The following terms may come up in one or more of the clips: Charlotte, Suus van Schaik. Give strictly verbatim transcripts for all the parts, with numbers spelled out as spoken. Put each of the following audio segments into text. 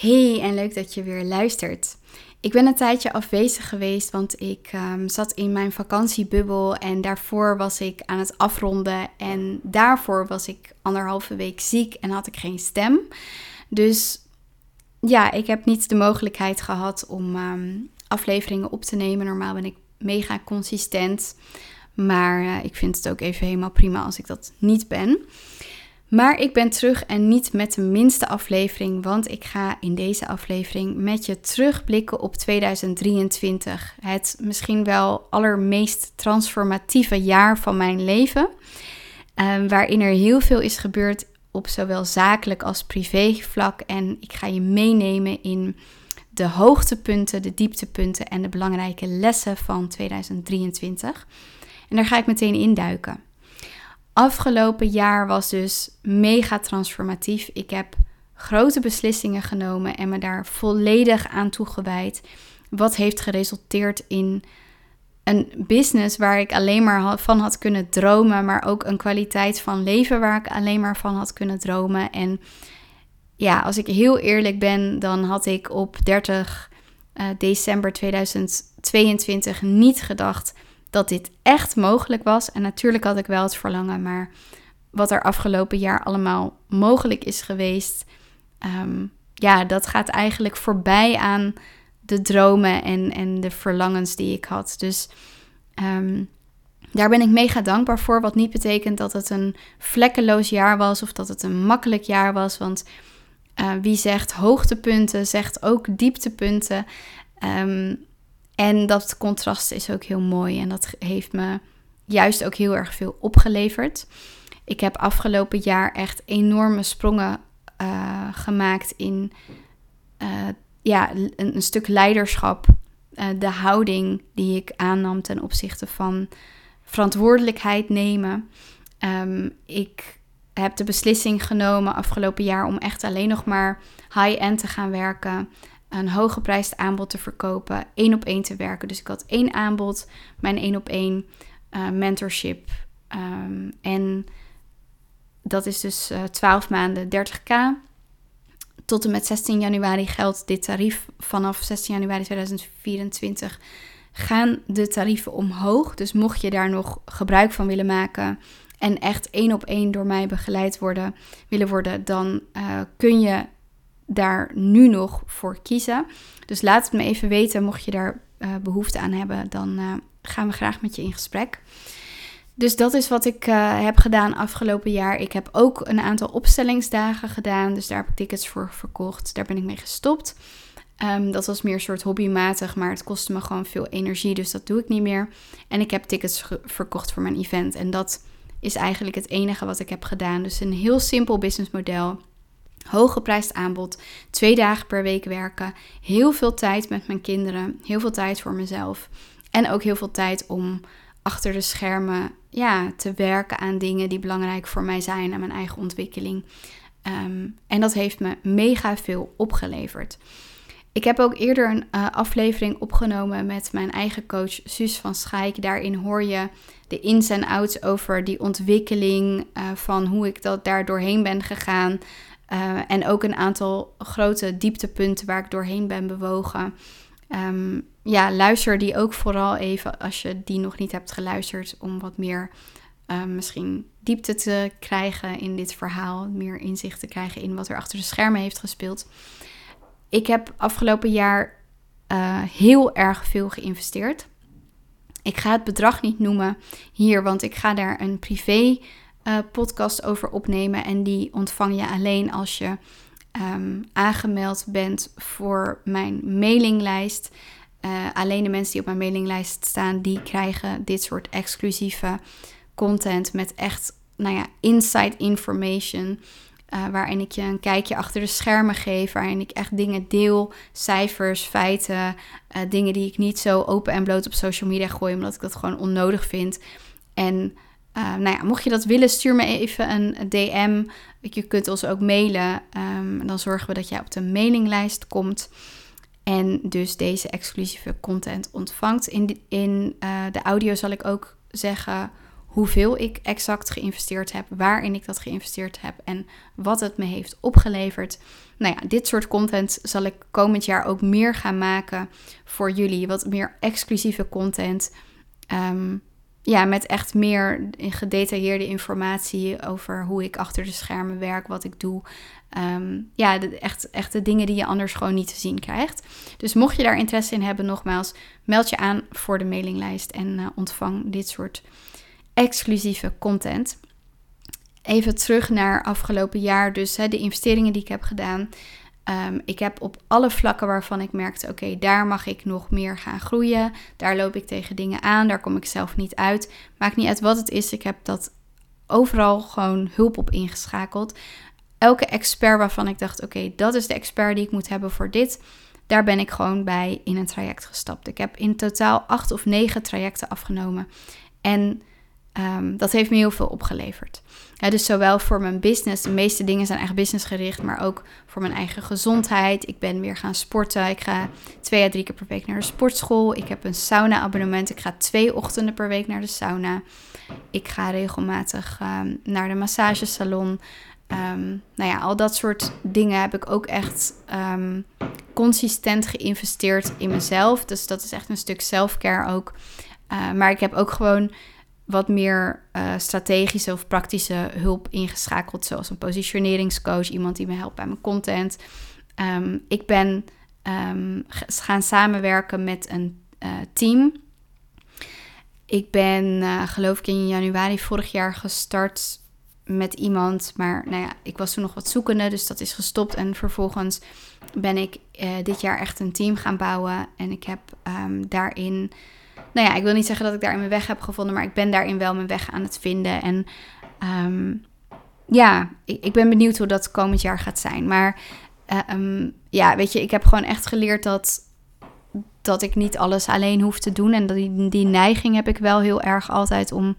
Hey en leuk dat je weer luistert. Ik ben een tijdje afwezig geweest, want ik um, zat in mijn vakantiebubbel en daarvoor was ik aan het afronden en daarvoor was ik anderhalve week ziek en had ik geen stem. Dus ja, ik heb niet de mogelijkheid gehad om um, afleveringen op te nemen. Normaal ben ik mega consistent, maar uh, ik vind het ook even helemaal prima als ik dat niet ben. Maar ik ben terug en niet met de minste aflevering, want ik ga in deze aflevering met je terugblikken op tweeduizend drieëntwintig. Het misschien wel allermeest transformatieve jaar van mijn leven, eh, waarin er heel veel is gebeurd op zowel zakelijk als privé vlak. En ik ga je meenemen in de hoogtepunten, de dieptepunten en de belangrijke lessen van tweeduizend drieëntwintig. En daar ga ik meteen induiken. Afgelopen jaar was dus mega transformatief. Ik heb grote beslissingen genomen en me daar volledig aan toegewijd. Wat heeft geresulteerd in een business waar ik alleen maar van had kunnen dromen. Maar ook een kwaliteit van leven waar ik alleen maar van had kunnen dromen. En ja, als ik heel eerlijk ben, dan had ik op dertig december tweeduizend tweeëntwintig niet gedacht dat dit echt mogelijk was. En natuurlijk had ik wel het verlangen, maar wat er afgelopen jaar allemaal mogelijk is geweest, Um, ja, dat gaat eigenlijk voorbij aan de dromen en, en de verlangens die ik had. Dus um, daar ben ik mega dankbaar voor. Wat niet betekent dat het een vlekkeloos jaar was of dat het een makkelijk jaar was. Want uh, wie zegt hoogtepunten, zegt ook dieptepunten. Um, En dat contrast is ook heel mooi en dat heeft me juist ook heel erg veel opgeleverd. Ik heb afgelopen jaar echt enorme sprongen uh, gemaakt in uh, ja, een, een stuk leiderschap. Uh, de houding die ik aannam ten opzichte van verantwoordelijkheid nemen. Um, ik heb de beslissing genomen afgelopen jaar om echt alleen nog maar high-end te gaan werken, een hooggeprijsd aanbod te verkopen, één op één te werken. Dus ik had één aanbod, mijn één op één uh, mentorship. Um, en dat is dus uh, twaalf maanden dertig k. Tot en met zestien januari geldt dit tarief. Vanaf zestien januari tweeduizend vierentwintig gaan de tarieven omhoog. Dus mocht je daar nog gebruik van willen maken en echt één op één door mij begeleid worden, willen worden, dan uh, kun je daar nu nog voor kiezen. Dus laat het me even weten. Mocht je daar uh, behoefte aan hebben, dan uh, gaan we graag met je in gesprek. Dus dat is wat ik uh, heb gedaan afgelopen jaar. Ik heb ook een aantal opstellingsdagen gedaan. Dus daar heb ik tickets voor verkocht. Daar ben ik mee gestopt. Um, dat was meer een soort hobbymatig, maar het kostte me gewoon veel energie. Dus dat doe ik niet meer. En ik heb tickets ge- verkocht voor mijn event. En dat is eigenlijk het enige wat ik heb gedaan. Dus een heel simpel businessmodel. Hooggeprijsd aanbod, twee dagen per week werken, heel veel tijd met mijn kinderen, heel veel tijd voor mezelf en ook heel veel tijd om achter de schermen ja, te werken aan dingen die belangrijk voor mij zijn, aan mijn eigen ontwikkeling. Um, en dat heeft me mega veel opgeleverd. Ik heb ook eerder een uh, aflevering opgenomen met mijn eigen coach Suus van Schaik. Daarin hoor je de ins en outs over die ontwikkeling uh, van hoe ik dat daar doorheen ben gegaan. Uh, en ook een aantal grote dieptepunten waar ik doorheen ben bewogen. Um, ja, luister die ook vooral even als je die nog niet hebt geluisterd, om wat meer uh, misschien diepte te krijgen in dit verhaal. Meer inzicht te krijgen in wat er achter de schermen heeft gespeeld. Ik heb afgelopen jaar uh, heel erg veel geïnvesteerd. Ik ga het bedrag niet noemen hier, want ik ga daar een privé Uh, podcast over opnemen en die ontvang je alleen als je um, aangemeld bent voor mijn mailinglijst. Uh, alleen de mensen die op mijn mailinglijst staan, die krijgen dit soort exclusieve content met echt, nou ja, inside information, uh, waarin ik je een kijkje achter de schermen geef, waarin ik echt dingen deel, cijfers, feiten, uh, dingen die ik niet zo open en bloot op social media gooi, omdat ik dat gewoon onnodig vind. En Uh, nou ja, mocht je dat willen, stuur me even een D M. Je kunt ons ook mailen. Um, dan zorgen we dat jij op de mailinglijst komt. En dus deze exclusieve content ontvangt. In, de, in uh, de audio zal ik ook zeggen hoeveel ik exact geïnvesteerd heb, waarin ik dat geïnvesteerd heb en wat het me heeft opgeleverd. Nou ja, dit soort content zal ik komend jaar ook meer gaan maken voor jullie. Wat meer exclusieve content. Um, ja, met echt meer gedetailleerde informatie over hoe ik achter de schermen werk, wat ik doe. Um, ja, de, echt, echt de dingen die je anders gewoon niet te zien krijgt. Dus mocht je daar interesse in hebben, nogmaals, meld je aan voor de mailinglijst en uh, ontvang dit soort exclusieve content. Even terug naar afgelopen jaar, dus hè, de investeringen die ik heb gedaan. Um, ik heb op alle vlakken waarvan ik merkte, oké, okay, daar mag ik nog meer gaan groeien. Daar loop ik tegen dingen aan, daar kom ik zelf niet uit. Maakt niet uit wat het is, ik heb dat overal gewoon hulp op ingeschakeld. Elke expert waarvan ik dacht, oké, okay, dat is de expert die ik moet hebben voor dit. Daar ben ik gewoon bij in een traject gestapt. Ik heb in totaal acht of negen trajecten afgenomen. En um, dat heeft me heel veel opgeleverd. Ja, dus zowel voor mijn business, de meeste dingen zijn echt businessgericht, maar ook voor mijn eigen gezondheid. Ik ben weer gaan sporten. Ik ga twee à drie keer per week naar de sportschool. Ik heb een sauna-abonnement. Ik ga twee ochtenden per week naar de sauna. Ik ga regelmatig um, naar de massagesalon. Um, nou ja, al dat soort dingen heb ik ook echt um, consistent geïnvesteerd in mezelf. Dus dat is echt een stuk self-care ook. Uh, maar ik heb ook gewoon wat meer uh, strategische of praktische hulp ingeschakeld. Zoals een positioneringscoach, iemand die me helpt bij mijn content. Um, ik ben um, gaan samenwerken met een uh, team. Ik ben, uh, geloof ik, in januari vorig jaar gestart met iemand, maar nou ja, ik was toen nog wat zoekende, dus dat is gestopt. En vervolgens ben ik uh, dit jaar echt een team gaan bouwen. En ik heb um, daarin, nou ja, ik wil niet zeggen dat ik daarin mijn weg heb gevonden, maar ik ben daarin wel mijn weg aan het vinden. En um, ja, ik, ik ben benieuwd hoe dat komend jaar gaat zijn. Maar uh, um, ja, weet je, ik heb gewoon echt geleerd dat, dat ik niet alles alleen hoef te doen. En die, die neiging heb ik wel heel erg altijd om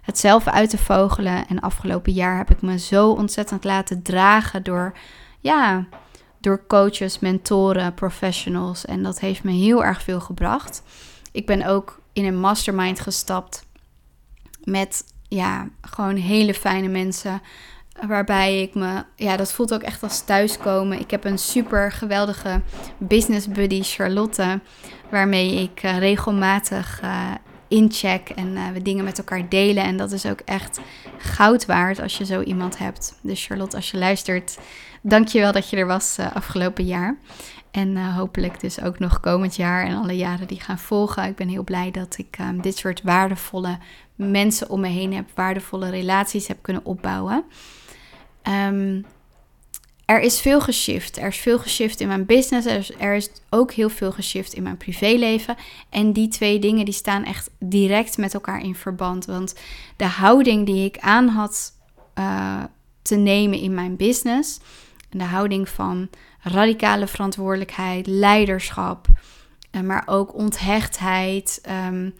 het zelf uit te vogelen. En afgelopen jaar heb ik me zo ontzettend laten dragen door, ja, door coaches, mentoren, professionals. En dat heeft me heel erg veel gebracht. Ik ben ook in een mastermind gestapt met, ja, gewoon hele fijne mensen. Waarbij ik me, ja, dat voelt ook echt als thuiskomen. Ik heb een super geweldige business buddy, Charlotte, waarmee ik uh, regelmatig Uh, incheck en uh, we dingen met elkaar delen. En dat is ook echt goud waard als je zo iemand hebt. Dus Charlotte, als je luistert, dank je wel dat je er was uh, afgelopen jaar. En uh, hopelijk dus ook nog komend jaar en alle jaren die gaan volgen. Ik ben heel blij dat ik um, dit soort waardevolle mensen om me heen heb, waardevolle relaties heb kunnen opbouwen. Um, er is veel geshift. Er is veel geshift in mijn business. Er is, er is ook heel veel geshift in mijn privéleven. En die twee dingen die staan echt direct met elkaar in verband. Want de houding die ik aan had uh, te nemen in mijn business, de houding van radicale verantwoordelijkheid, leiderschap, uh, maar ook onthechtheid, Um,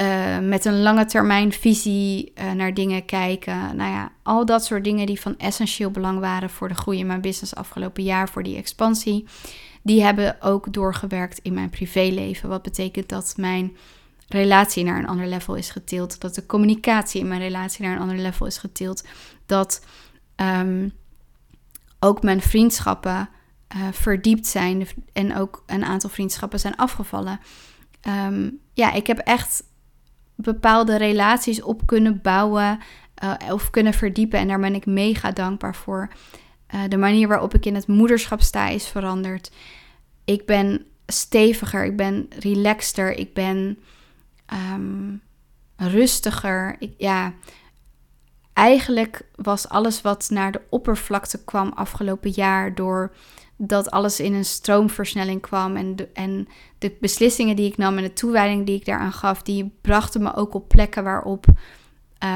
Uh, met een lange termijn visie uh, naar dingen kijken. Nou ja, al dat soort dingen die van essentieel belang waren voor de groei in mijn business afgelopen jaar, voor die expansie, die hebben ook doorgewerkt in mijn privéleven. Wat betekent dat mijn relatie naar een ander level is getild, dat de communicatie in mijn relatie naar een ander level is getild, dat um, ook mijn vriendschappen uh, verdiept zijn en ook een aantal vriendschappen zijn afgevallen. Um, ja, ik heb echt bepaalde relaties op kunnen bouwen uh, of kunnen verdiepen. En daar ben ik mega dankbaar voor. Uh, de manier waarop ik in het moederschap sta is veranderd. Ik ben steviger, ik ben relaxter, ik ben um, rustiger. Ik, ja, eigenlijk was alles wat naar de oppervlakte kwam afgelopen jaar, door dat alles in een stroomversnelling kwam. En de, en de beslissingen die ik nam en de toewijding die ik daaraan gaf, die brachten me ook op plekken waarop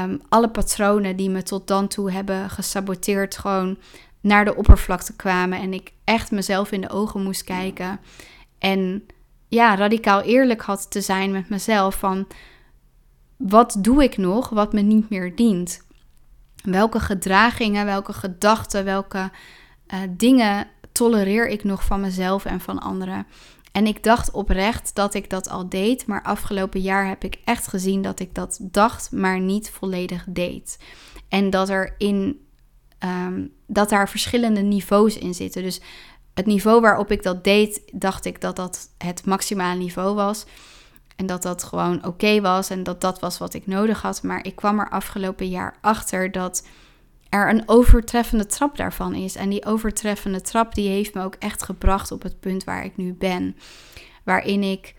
um, alle patronen die me tot dan toe hebben gesaboteerd gewoon naar de oppervlakte kwamen. En ik echt mezelf in de ogen moest kijken. En ja, radicaal eerlijk had te zijn met mezelf van, wat doe ik nog wat me niet meer dient? Welke gedragingen, welke gedachten, welke uh, dingen tolereer ik nog van mezelf en van anderen? En ik dacht oprecht dat ik dat al deed, maar afgelopen jaar heb ik echt gezien dat ik dat dacht, maar niet volledig deed. En dat er in um, dat daar verschillende niveaus in zitten. Dus het niveau waarop ik dat deed, dacht ik dat dat het maximale niveau was. En dat dat gewoon oké okay was en dat dat was wat ik nodig had. Maar ik kwam er afgelopen jaar achter dat er een overtreffende trap daarvan is. En die overtreffende trap die heeft me ook echt gebracht op het punt waar ik nu ben. Waarin ik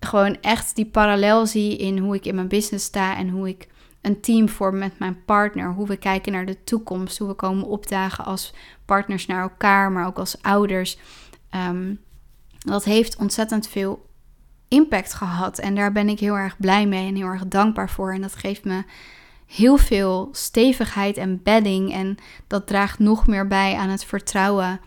gewoon echt die parallel zie in hoe ik in mijn business sta en hoe ik een team vorm met mijn partner. Hoe we kijken naar de toekomst, hoe we komen opdagen als partners naar elkaar, maar ook als ouders. Um, dat heeft ontzettend veel impact gehad en daar ben ik heel erg blij mee en heel erg dankbaar voor. En dat geeft me heel veel stevigheid en bedding en dat draagt nog meer bij aan het vertrouwen.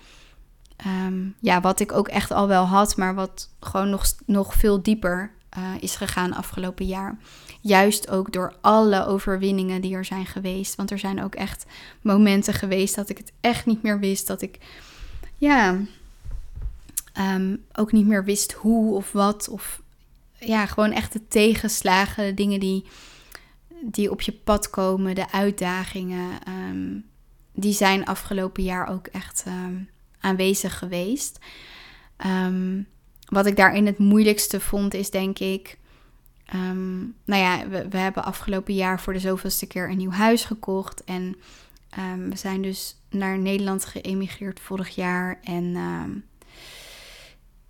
Um, ja, wat ik ook echt al wel had, maar wat gewoon nog, nog veel dieper uh, is gegaan afgelopen jaar. Juist ook door alle overwinningen die er zijn geweest. Want er zijn ook echt momenten geweest dat ik het echt niet meer wist. Dat ik ja, um, ook niet meer wist hoe of wat. Of ja, gewoon echt de tegenslagen, de dingen die... die op je pad komen, de uitdagingen, um, die zijn afgelopen jaar ook echt um, aanwezig geweest. Um, wat ik daarin het moeilijkste vond is denk ik, um, nou ja, we, we hebben afgelopen jaar voor de zoveelste keer een nieuw huis gekocht. En um, we zijn dus naar Nederland geëmigreerd vorig jaar en... Um,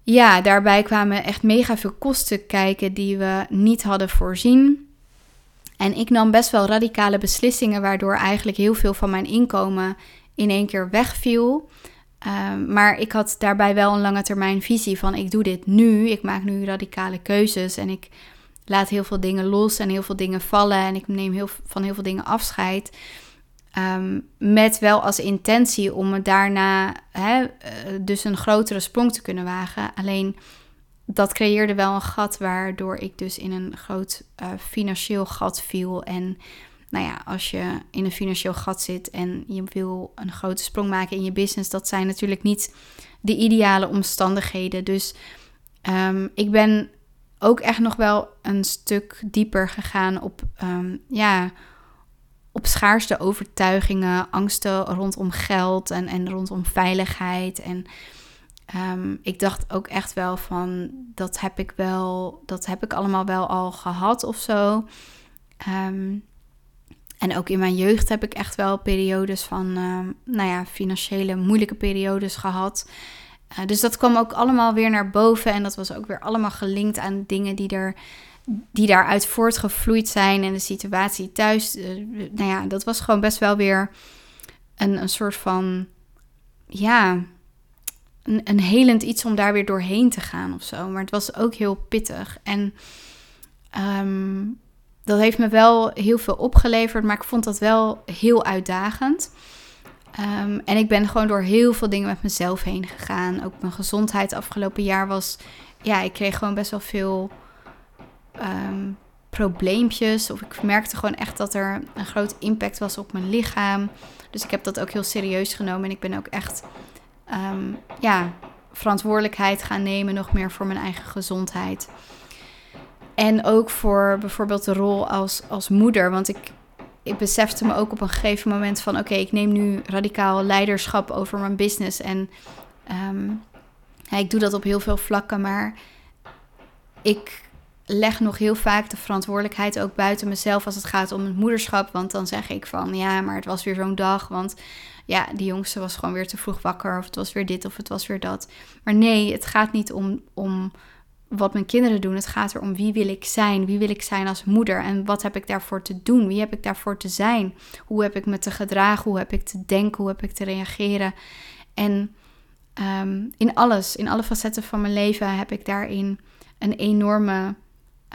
ja, daarbij kwamen echt mega veel kosten kijken die we niet hadden voorzien. En ik nam best wel radicale beslissingen, waardoor eigenlijk heel veel van mijn inkomen in één keer wegviel. Um, maar ik had daarbij wel een lange termijn visie van ik doe dit nu. Ik maak nu radicale keuzes en ik laat heel veel dingen los en heel veel dingen vallen. En ik neem heel, van heel veel dingen afscheid. Um, met wel als intentie om me daarna hè, dus een grotere sprong te kunnen wagen. Alleen... dat creëerde wel een gat waardoor ik dus in een groot uh, financieel gat viel. En nou ja, als je in een financieel gat zit en je wil een grote sprong maken in je business, dat zijn natuurlijk niet de ideale omstandigheden. Dus um, ik ben ook echt nog wel een stuk dieper gegaan op, um, ja, op schaarste overtuigingen, angsten rondom geld en, en rondom veiligheid en... Um, ik dacht ook echt wel van, dat heb ik wel, dat heb ik allemaal wel al gehad of zo. Um, en ook in mijn jeugd heb ik echt wel periodes van, um, nou ja, financiële moeilijke periodes gehad. Uh, dus dat kwam ook allemaal weer naar boven en dat was ook weer allemaal gelinkt aan dingen die, er, die daaruit voortgevloeid zijn. En de situatie thuis, uh, nou ja, dat was gewoon best wel weer een, een soort van, ja... Een, een helend iets om daar weer doorheen te gaan of zo. Maar het was ook heel pittig. En um, dat heeft me wel heel veel opgeleverd. Maar ik vond dat wel heel uitdagend. Um, en ik ben gewoon door heel veel dingen met mezelf heen gegaan. Ook mijn gezondheid afgelopen jaar was... Ja, ik kreeg gewoon best wel veel um, probleempjes. Of ik merkte gewoon echt dat er een groot impact was op mijn lichaam. Dus ik heb dat ook heel serieus genomen. En ik ben ook echt... Um, ja, verantwoordelijkheid gaan nemen, nog meer voor mijn eigen gezondheid. En ook voor bijvoorbeeld de rol als, als moeder. Want ik, ik besefte me ook op een gegeven moment van... oké, okay, ik neem nu radicaal leiderschap over mijn business. En um, ja, ik doe dat op heel veel vlakken, maar ik leg nog heel vaak de verantwoordelijkheid ook buiten mezelf als het gaat om het moederschap. Want dan zeg ik van, ja, maar het was weer zo'n dag, want... ja, die jongste was gewoon weer te vroeg wakker. Of het was weer dit of het was weer dat. Maar nee, het gaat niet om, om wat mijn kinderen doen. Het gaat erom wie wil ik zijn. Wie wil ik zijn als moeder? En wat heb ik daarvoor te doen? Wie heb ik daarvoor te zijn? Hoe heb ik me te gedragen? Hoe heb ik te denken? Hoe heb ik te reageren? En um, in alles, in alle facetten van mijn leven... heb ik daarin een enorme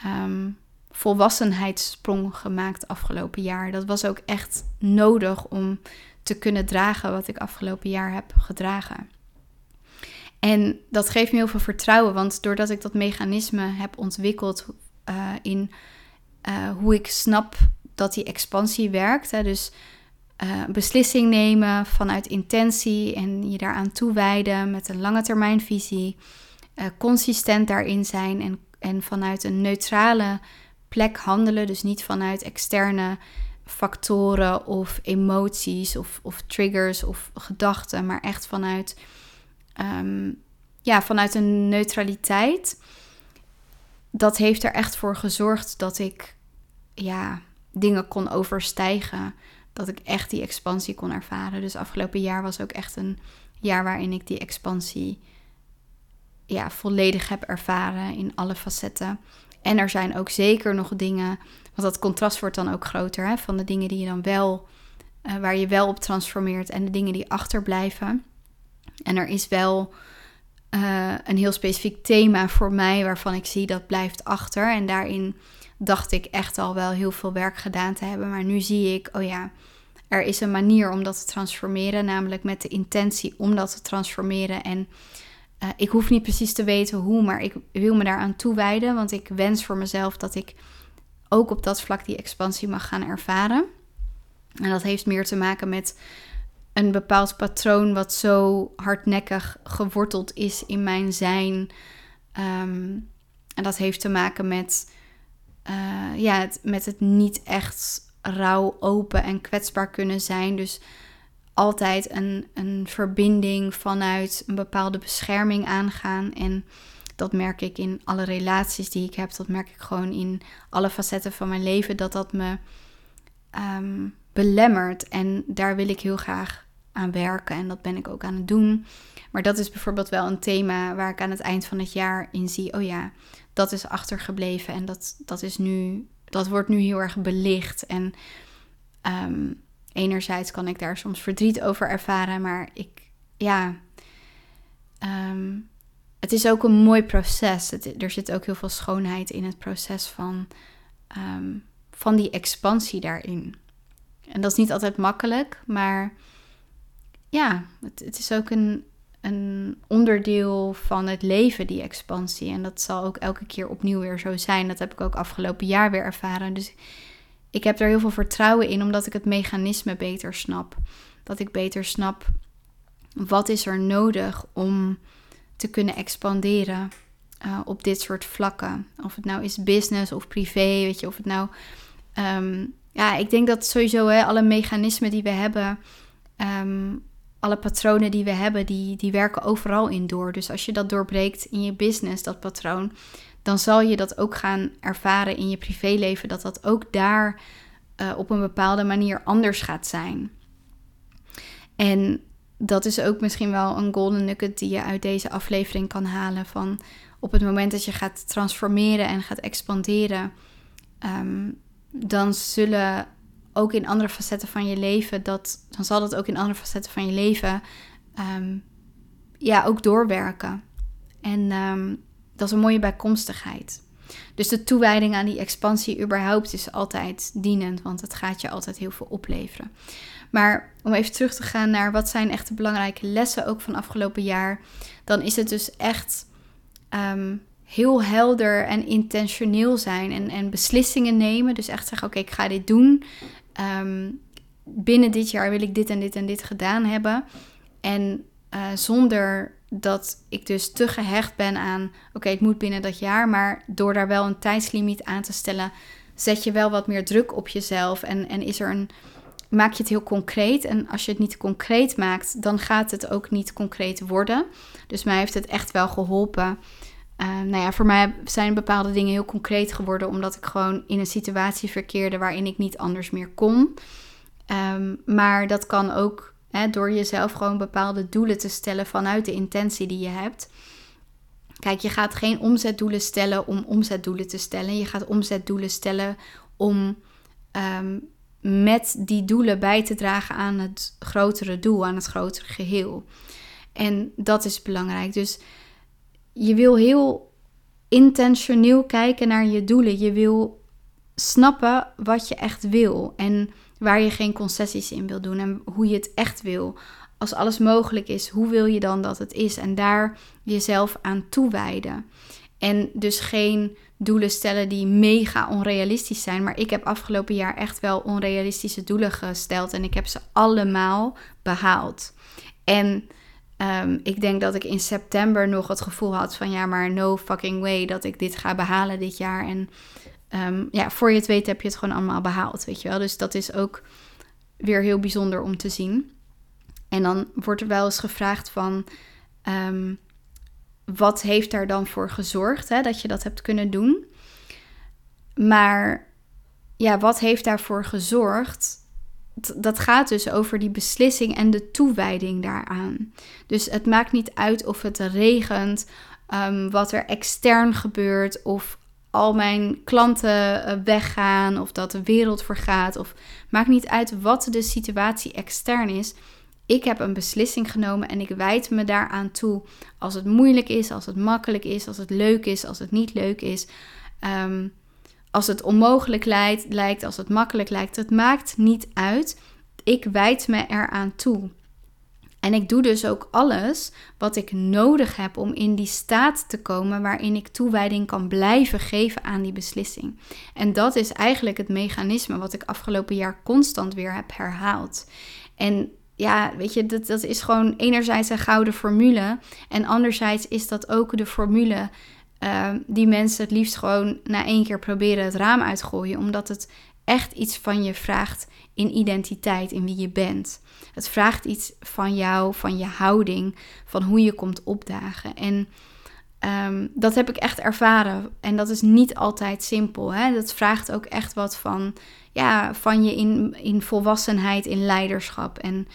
um, volwassenheidssprong gemaakt afgelopen jaar. Dat was ook echt nodig om... te kunnen dragen wat ik afgelopen jaar heb gedragen. En dat geeft me heel veel vertrouwen, want doordat ik dat mechanisme heb ontwikkeld uh, in uh, hoe ik snap dat die expansie werkt, hè, dus uh, beslissing nemen vanuit intentie en je daaraan toewijden met een lange termijn visie uh, consistent daarin zijn en, en vanuit een neutrale plek handelen. Dus niet vanuit externe factoren of emoties of, of triggers of gedachten, maar echt vanuit, um, ja, vanuit een neutraliteit. Dat heeft er echt voor gezorgd dat ik ja, dingen kon overstijgen. Dat ik echt die expansie kon ervaren. Dus afgelopen jaar was ook echt een jaar waarin ik die expansie ja, volledig heb ervaren in alle facetten. En er zijn ook zeker nog dingen, want dat contrast wordt dan ook groter, hè, van de dingen die je dan wel, uh, waar je wel op transformeert en de dingen die achterblijven. En er is wel uh, een heel specifiek thema voor mij waarvan ik zie dat blijft achter. En daarin dacht ik echt al wel heel veel werk gedaan te hebben. Maar nu zie ik, oh ja, er is een manier om dat te transformeren. Namelijk met de intentie om dat te transformeren. En uh, ik hoef niet precies te weten hoe, maar ik wil me daaraan toewijden. Want ik wens voor mezelf dat ik ook op dat vlak die expansie mag gaan ervaren. En dat heeft meer te maken met een bepaald patroon wat zo hardnekkig geworteld is in mijn zijn. Um, en dat heeft te maken met Uh, ja, het, met het niet echt rauw, open en kwetsbaar kunnen zijn. Dus altijd een, een verbinding vanuit een bepaalde bescherming aangaan. En dat merk ik in alle relaties die ik heb. Dat merk ik gewoon in alle facetten van mijn leven. Dat dat me um, belemmert. En daar wil ik heel graag aan werken. En dat ben ik ook aan het doen. Maar dat is bijvoorbeeld wel een thema waar ik aan het eind van het jaar in zie. Oh ja, dat is achtergebleven en dat, dat, is nu, dat wordt nu heel erg belicht. En um, enerzijds kan ik daar soms verdriet over ervaren. Maar ik, ja, um, het is ook een mooi proces. Het, er zit ook heel veel schoonheid in het proces van, um, van die expansie daarin. En dat is niet altijd makkelijk. Maar ja, het, het is ook een... een onderdeel van het leven, die expansie. En dat zal ook elke keer opnieuw weer zo zijn. Dat heb ik ook afgelopen jaar weer ervaren. Dus ik heb er heel veel vertrouwen in, omdat ik het mechanisme beter snap. Dat ik beter snap wat is er nodig om te kunnen expanderen uh, op dit soort vlakken. Of het nou is business of privé, weet je, of het nou... Um, ja, ik denk dat sowieso hè, alle mechanismen die we hebben... Um, Alle patronen die we hebben, die, die werken overal in door. Dus als je dat doorbreekt in je business, dat patroon... dan zal je dat ook gaan ervaren in je privéleven... dat dat ook daar uh, op een bepaalde manier anders gaat zijn. En dat is ook misschien wel een golden nugget die je uit deze aflevering kan halen... van op het moment dat je gaat transformeren en gaat expanderen... Um, dan zullen... ook in andere facetten van je leven, dat, dan zal dat ook in andere facetten van je leven um, ja, ook doorwerken. En um, dat is een mooie bijkomstigheid. Dus de toewijding aan die expansie überhaupt is altijd dienend, want het gaat je altijd heel veel opleveren. Maar om even terug te gaan naar wat zijn echt de belangrijke lessen ook van afgelopen jaar, dan is het dus echt um, heel helder en intentioneel zijn en, en beslissingen nemen. Dus echt zeggen, oké, okay, ik ga dit doen. Um, binnen dit jaar wil ik dit en dit en dit gedaan hebben. En uh, zonder dat ik dus te gehecht ben aan... oké, okay, het moet binnen dat jaar, maar door daar wel een tijdslimiet aan te stellen... zet je wel wat meer druk op jezelf en, en is er een, maak je het heel concreet. En als je het niet concreet maakt, dan gaat het ook niet concreet worden. Dus mij heeft het echt wel geholpen... Uh, nou ja, voor mij zijn bepaalde dingen heel concreet geworden... omdat ik gewoon in een situatie verkeerde waarin ik niet anders meer kon. Um, maar dat kan ook hè, door jezelf gewoon bepaalde doelen te stellen... vanuit de intentie die je hebt. Kijk, je gaat geen omzetdoelen stellen om omzetdoelen te stellen. Je gaat omzetdoelen stellen om um, met die doelen bij te dragen... aan het grotere doel, aan het grotere geheel. En dat is belangrijk, dus... Je wil heel intentioneel kijken naar je doelen. Je wil snappen wat je echt wil en waar je geen concessies in wil doen en hoe je het echt wil. Als alles mogelijk is, hoe wil je dan dat het is? En daar jezelf aan toewijden. En dus geen doelen stellen die mega onrealistisch zijn. Maar ik heb afgelopen jaar echt wel onrealistische doelen gesteld en ik heb ze allemaal behaald. En Um, ik denk dat ik in september nog het gevoel had van ja, maar no fucking way dat ik dit ga behalen dit jaar. En um, ja, voor je het weet heb je het gewoon allemaal behaald, weet je wel. Dus dat is ook weer heel bijzonder om te zien. En dan wordt er wel eens gevraagd van um, wat heeft daar dan voor gezorgd, hè, dat je dat hebt kunnen doen. Maar ja, wat heeft daarvoor gezorgd? Dat gaat dus over die beslissing en de toewijding daaraan. Dus het maakt niet uit of het regent, um, wat er extern gebeurt, of al mijn klanten weggaan, of dat de wereld vergaat. Of maakt niet uit wat de situatie extern is. Ik heb een beslissing genomen en ik wijd me daaraan toe. Als het moeilijk is, als het makkelijk is, als het leuk is, als het niet leuk is. Um, Als het onmogelijk lijkt, als het makkelijk lijkt, het maakt niet uit. Ik wijd me eraan toe. En ik doe dus ook alles wat ik nodig heb om in die staat te komen waarin ik toewijding kan blijven geven aan die beslissing. En dat is eigenlijk het mechanisme wat ik afgelopen jaar constant weer heb herhaald. En ja, weet je, dat, dat is gewoon enerzijds een gouden formule. En anderzijds is dat ook de formule Uh, die mensen het liefst gewoon na één keer proberen het raam uitgooien, omdat het echt iets van je vraagt in identiteit, in wie je bent. Het vraagt iets van jou, van je houding, van hoe je komt opdagen. En um, dat heb ik echt ervaren. En dat is niet altijd simpel, hè? Dat vraagt ook echt wat van, ja, van je in, in volwassenheid, in leiderschap. En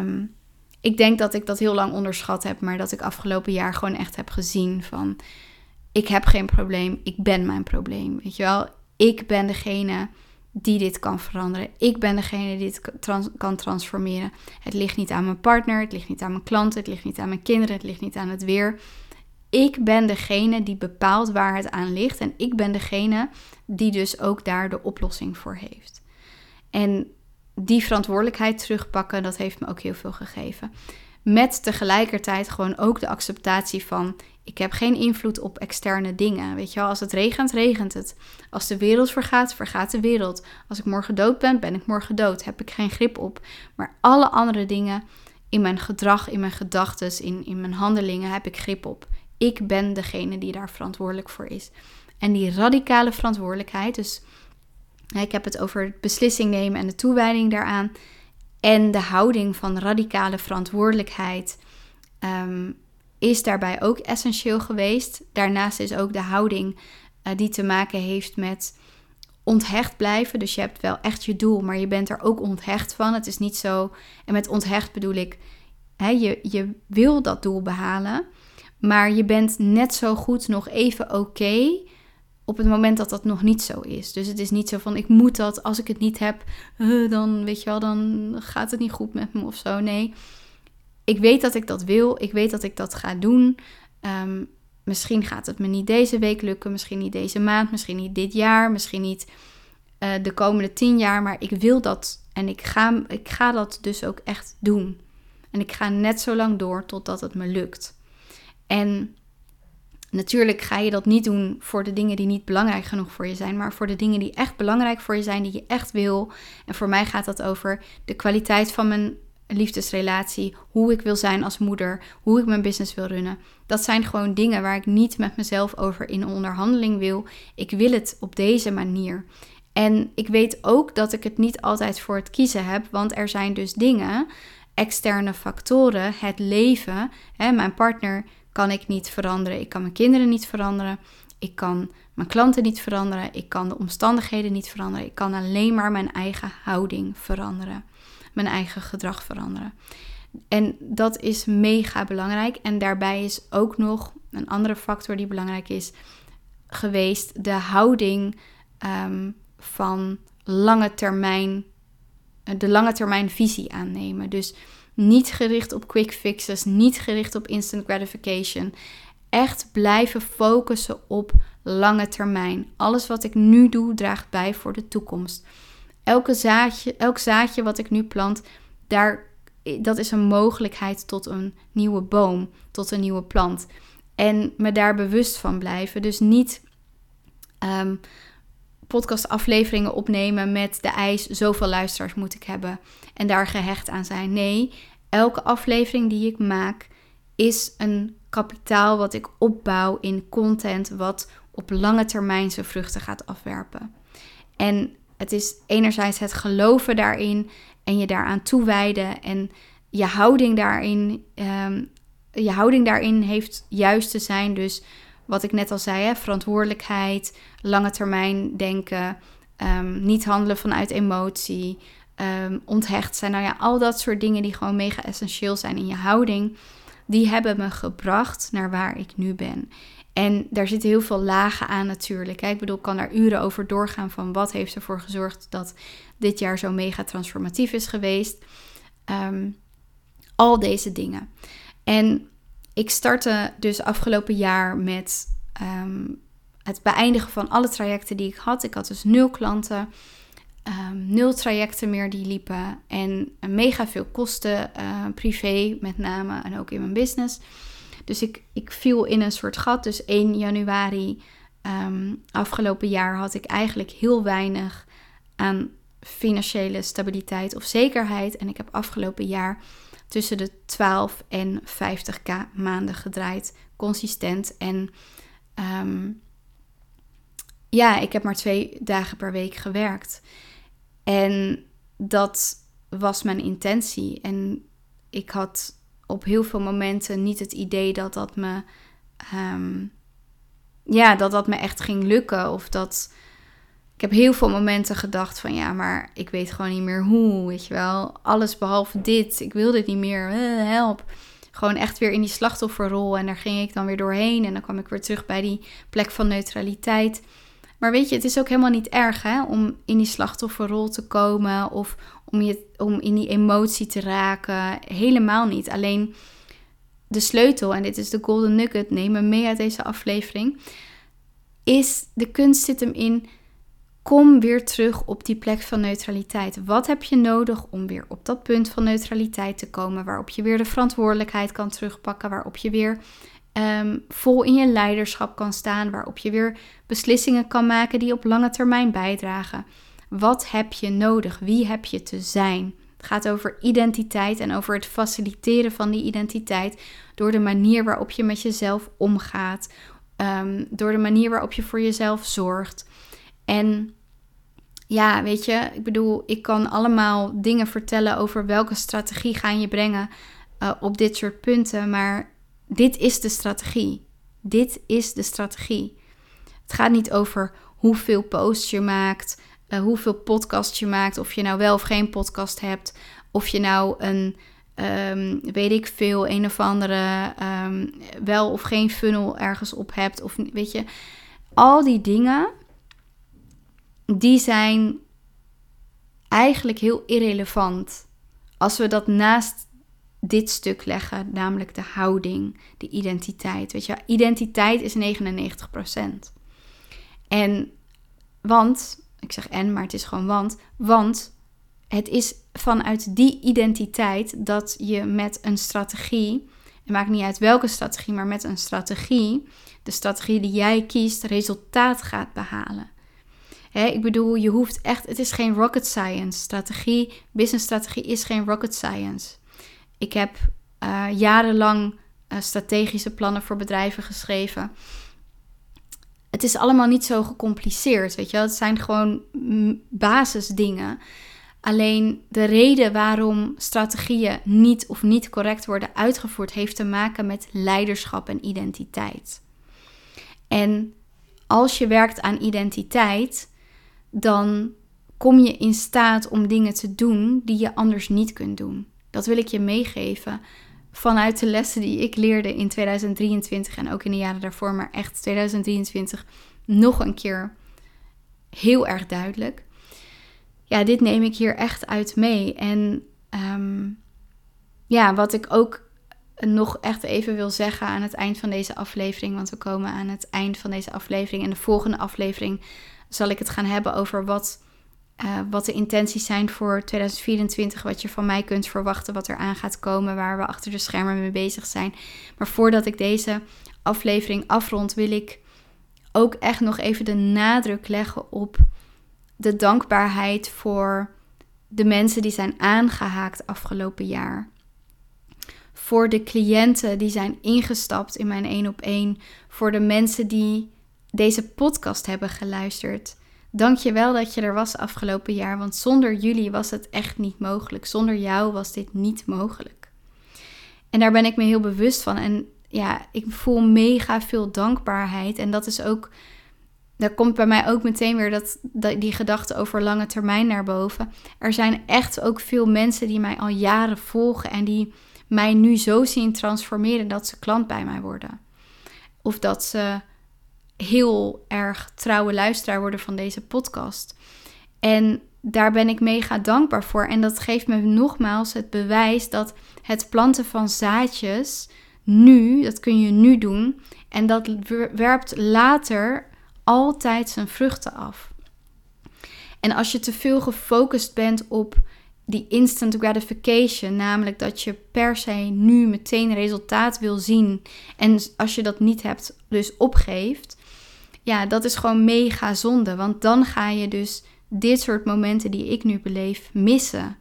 um, ik denk dat ik dat heel lang onderschat heb, maar dat ik afgelopen jaar gewoon echt heb gezien van, ik heb geen probleem, ik ben mijn probleem, weet je wel. Ik ben degene die dit kan veranderen. Ik ben degene die dit trans- kan transformeren. Het ligt niet aan mijn partner, het ligt niet aan mijn klanten, het ligt niet aan mijn kinderen, het ligt niet aan het weer. Ik ben degene die bepaalt waar het aan ligt en ik ben degene die dus ook daar de oplossing voor heeft. En die verantwoordelijkheid terugpakken, dat heeft me ook heel veel gegeven. Met tegelijkertijd gewoon ook de acceptatie van, ik heb geen invloed op externe dingen. Weet je wel, als het regent, regent het. Als de wereld vergaat, vergaat de wereld. Als ik morgen dood ben, ben ik morgen dood. Heb ik geen grip op. Maar alle andere dingen in mijn gedrag, in mijn gedachtes, in, in mijn handelingen heb ik grip op. Ik ben degene die daar verantwoordelijk voor is. En die radicale verantwoordelijkheid, dus ik heb het over het beslissing nemen en de toewijding daaraan. En de houding van radicale verantwoordelijkheid um, is daarbij ook essentieel geweest. Daarnaast is ook de houding uh, die te maken heeft met onthecht blijven. Dus je hebt wel echt je doel, maar je bent er ook onthecht van. Het is niet zo, en met onthecht bedoel ik, hè, je, je wil dat doel behalen. Maar je bent net zo goed nog even oké. Okay, op het moment dat dat nog niet zo is. Dus het is niet zo van, ik moet dat, als ik het niet heb, dan weet je wel, dan gaat het niet goed met me of zo. Nee, ik weet dat ik dat wil. Ik weet dat ik dat ga doen. Um, misschien gaat het me niet deze week lukken. Misschien niet deze maand. Misschien niet dit jaar. Misschien niet uh, de komende tien jaar. Maar ik wil dat. En ik ga, ik ga dat dus ook echt doen. En ik ga net zo lang door totdat het me lukt. En natuurlijk ga je dat niet doen voor de dingen die niet belangrijk genoeg voor je zijn, maar voor de dingen die echt belangrijk voor je zijn, die je echt wil. En voor mij gaat dat over de kwaliteit van mijn liefdesrelatie, hoe ik wil zijn als moeder, hoe ik mijn business wil runnen. Dat zijn gewoon dingen waar ik niet met mezelf over in onderhandeling wil. Ik wil het op deze manier. En ik weet ook dat ik het niet altijd voor het kiezen heb, want er zijn dus dingen, externe factoren, het leven, hè, mijn partner kan ik niet veranderen. Ik kan mijn kinderen niet veranderen. Ik kan mijn klanten niet veranderen. Ik kan de omstandigheden niet veranderen. Ik kan alleen maar mijn eigen houding veranderen. Mijn eigen gedrag veranderen. En dat is mega belangrijk. En daarbij is ook nog een andere factor die belangrijk is geweest. De houding um, van lange termijn. De lange termijn visie aannemen. Dus niet gericht op quick fixes, niet gericht op instant gratification. Echt blijven focussen op lange termijn. Alles wat ik nu doe draagt bij voor de toekomst. Elke zaadje, elk zaadje wat ik nu plant, daar, dat is een mogelijkheid tot een nieuwe boom, tot een nieuwe plant. En me daar bewust van blijven. Dus niet um, podcastafleveringen opnemen met de eis, zoveel luisteraars moet ik hebben en daar gehecht aan zijn. Nee, Elke aflevering die ik maak is een kapitaal wat ik opbouw in content wat op lange termijn zijn vruchten gaat afwerpen. En het is enerzijds het geloven daarin en je daaraan toewijden en je houding daarin, um, je houding daarin heeft juist te zijn. Dus wat ik net al zei, hè, verantwoordelijkheid, lange termijn denken, um, niet handelen vanuit emotie, um, onthecht zijn. Nou ja, al dat soort dingen die gewoon mega essentieel zijn in je houding, die hebben me gebracht naar waar ik nu ben. En daar zitten heel veel lagen aan natuurlijk. Ik bedoel, ik kan daar uren over doorgaan van wat heeft ervoor gezorgd dat dit jaar zo mega transformatief is geweest. Um, al deze dingen. En ik startte dus afgelopen jaar met um, het beëindigen van alle trajecten die ik had. Ik had dus nul klanten, um, nul trajecten meer die liepen en mega veel kosten, uh, privé met name en ook in mijn business. Dus ik, ik viel in een soort gat. Dus één januari um, afgelopen jaar had ik eigenlijk heel weinig aan financiële stabiliteit of zekerheid. En ik heb afgelopen jaar tussen de twaalf en vijftigduizend maanden gedraaid. Consistent. En um, ja, ik heb maar twee dagen per week gewerkt. En dat was mijn intentie. En ik had op heel veel momenten niet het idee dat dat me, um, ja, dat dat me echt ging lukken. Of dat, ik heb heel veel momenten gedacht van ja, maar ik weet gewoon niet meer hoe, weet je wel. Alles behalve dit, ik wil dit niet meer, uh, help. Gewoon echt weer in die slachtofferrol en daar ging ik dan weer doorheen. En dan kwam ik weer terug bij die plek van neutraliteit. Maar weet je, het is ook helemaal niet erg hè, om in die slachtofferrol te komen of om, je, om in die emotie te raken. Helemaal niet. Alleen de sleutel, en dit is de golden nugget, neem me mee uit deze aflevering, is de kunst zit hem in, kom weer terug op die plek van neutraliteit. Wat heb je nodig om weer op dat punt van neutraliteit te komen, waarop je weer de verantwoordelijkheid kan terugpakken, waarop je weer Um, vol in je leiderschap kan staan, waarop je weer beslissingen kan maken die op lange termijn bijdragen. Wat heb je nodig? Wie heb je te zijn? Het gaat over identiteit en over het faciliteren van die identiteit door de manier waarop je met jezelf omgaat, um, door de manier waarop je voor jezelf zorgt. En ja, weet je, ik bedoel, ik kan allemaal dingen vertellen over welke strategie gaan je brengen uh, op dit soort punten, maar dit is de strategie. Dit is de strategie. Het gaat niet over hoeveel posts je maakt, uh, hoeveel podcasts je maakt, of je nou wel of geen podcast hebt, of je nou een, um, weet ik veel, een of andere um, wel of geen funnel ergens op hebt, of weet je, al die dingen, die zijn eigenlijk heel irrelevant als we dat naast dit stuk leggen, namelijk de houding, de identiteit. Weet je, identiteit is negenennegentig procent. En, want, ik zeg en, maar het is gewoon want, want het is vanuit die identiteit dat je met een strategie, het maakt niet uit welke strategie, maar met een strategie, de strategie die jij kiest, resultaat gaat behalen. He, ik bedoel, je hoeft echt, het is geen rocket science. Strategie, business strategie is geen rocket science. Ik heb uh, jarenlang uh, strategische plannen voor bedrijven geschreven. Het is allemaal niet zo gecompliceerd, weet je wel. Het zijn gewoon m- basisdingen. Alleen de reden waarom strategieën niet of niet correct worden uitgevoerd heeft te maken met leiderschap en identiteit. En als je werkt aan identiteit, dan kom je in staat om dingen te doen die je anders niet kunt doen. Dat wil ik je meegeven vanuit de lessen die ik leerde in tweeduizend drieëntwintig en ook in de jaren daarvoor, maar echt tweeduizend drieëntwintig nog een keer heel erg duidelijk. Ja, dit neem ik hier echt uit mee. En um, ja, wat ik ook nog echt even wil zeggen aan het eind van deze aflevering, want we komen aan het eind van deze aflevering. En de volgende aflevering zal ik het gaan hebben over wat... Uh, wat de intenties zijn voor tweeduizend vierentwintig, wat je van mij kunt verwachten, wat er aan gaat komen, waar we achter de schermen mee bezig zijn. Maar voordat ik deze aflevering afrond, wil ik ook echt nog even de nadruk leggen op de dankbaarheid voor de mensen die zijn aangehaakt afgelopen jaar. voor de cliënten die zijn ingestapt in mijn één op één, voor de mensen die deze podcast hebben geluisterd. Dank je wel dat je er was afgelopen jaar, want zonder jullie was het echt niet mogelijk. Zonder jou was dit niet mogelijk. En daar ben ik me heel bewust van. En ja, ik voel mega veel dankbaarheid. En dat is ook, daar komt bij mij ook meteen weer dat, dat, die gedachte over lange termijn naar boven. Er zijn echt ook veel mensen die mij al jaren volgen en die mij nu zo zien transformeren dat ze klant bij mij worden. Of dat ze heel erg trouwe luisteraar worden van deze podcast. En daar ben ik mega dankbaar voor. En dat geeft me nogmaals het bewijs dat het planten van zaadjes nu, dat kun je nu doen. En dat werpt later altijd zijn vruchten af. En als je te veel gefocust bent op die instant gratification, namelijk dat je per se nu meteen resultaat wil zien en als je dat niet hebt, dus opgeeft, ja, dat is gewoon mega zonde, want dan ga je dus dit soort momenten die ik nu beleef missen.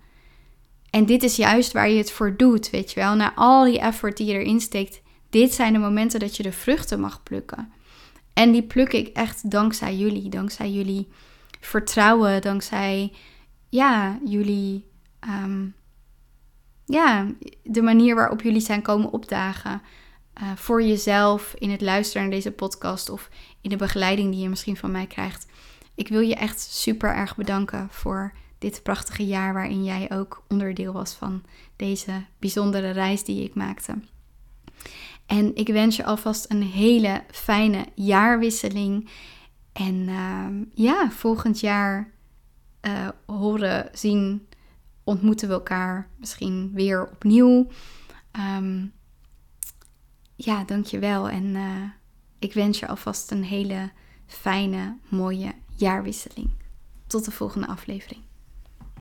En dit is juist waar je het voor doet, weet je wel, na al die effort die je erin steekt, dit zijn de momenten dat je de vruchten mag plukken. En die pluk ik echt dankzij jullie, dankzij jullie vertrouwen, dankzij, ja, jullie, um, ja, de manier waarop jullie zijn komen opdagen. Uh, voor jezelf, in het luisteren naar deze podcast of in de begeleiding die je misschien van mij krijgt. Ik wil je echt super erg bedanken voor dit prachtige jaar waarin jij ook onderdeel was van deze bijzondere reis die ik maakte. En ik wens je alvast een hele fijne jaarwisseling. En uh, ja, volgend jaar uh, horen, zien, ontmoeten we elkaar misschien weer opnieuw. Um, ja, dankjewel. En uh, ik wens je alvast een hele fijne, mooie jaarwisseling. Tot de volgende aflevering.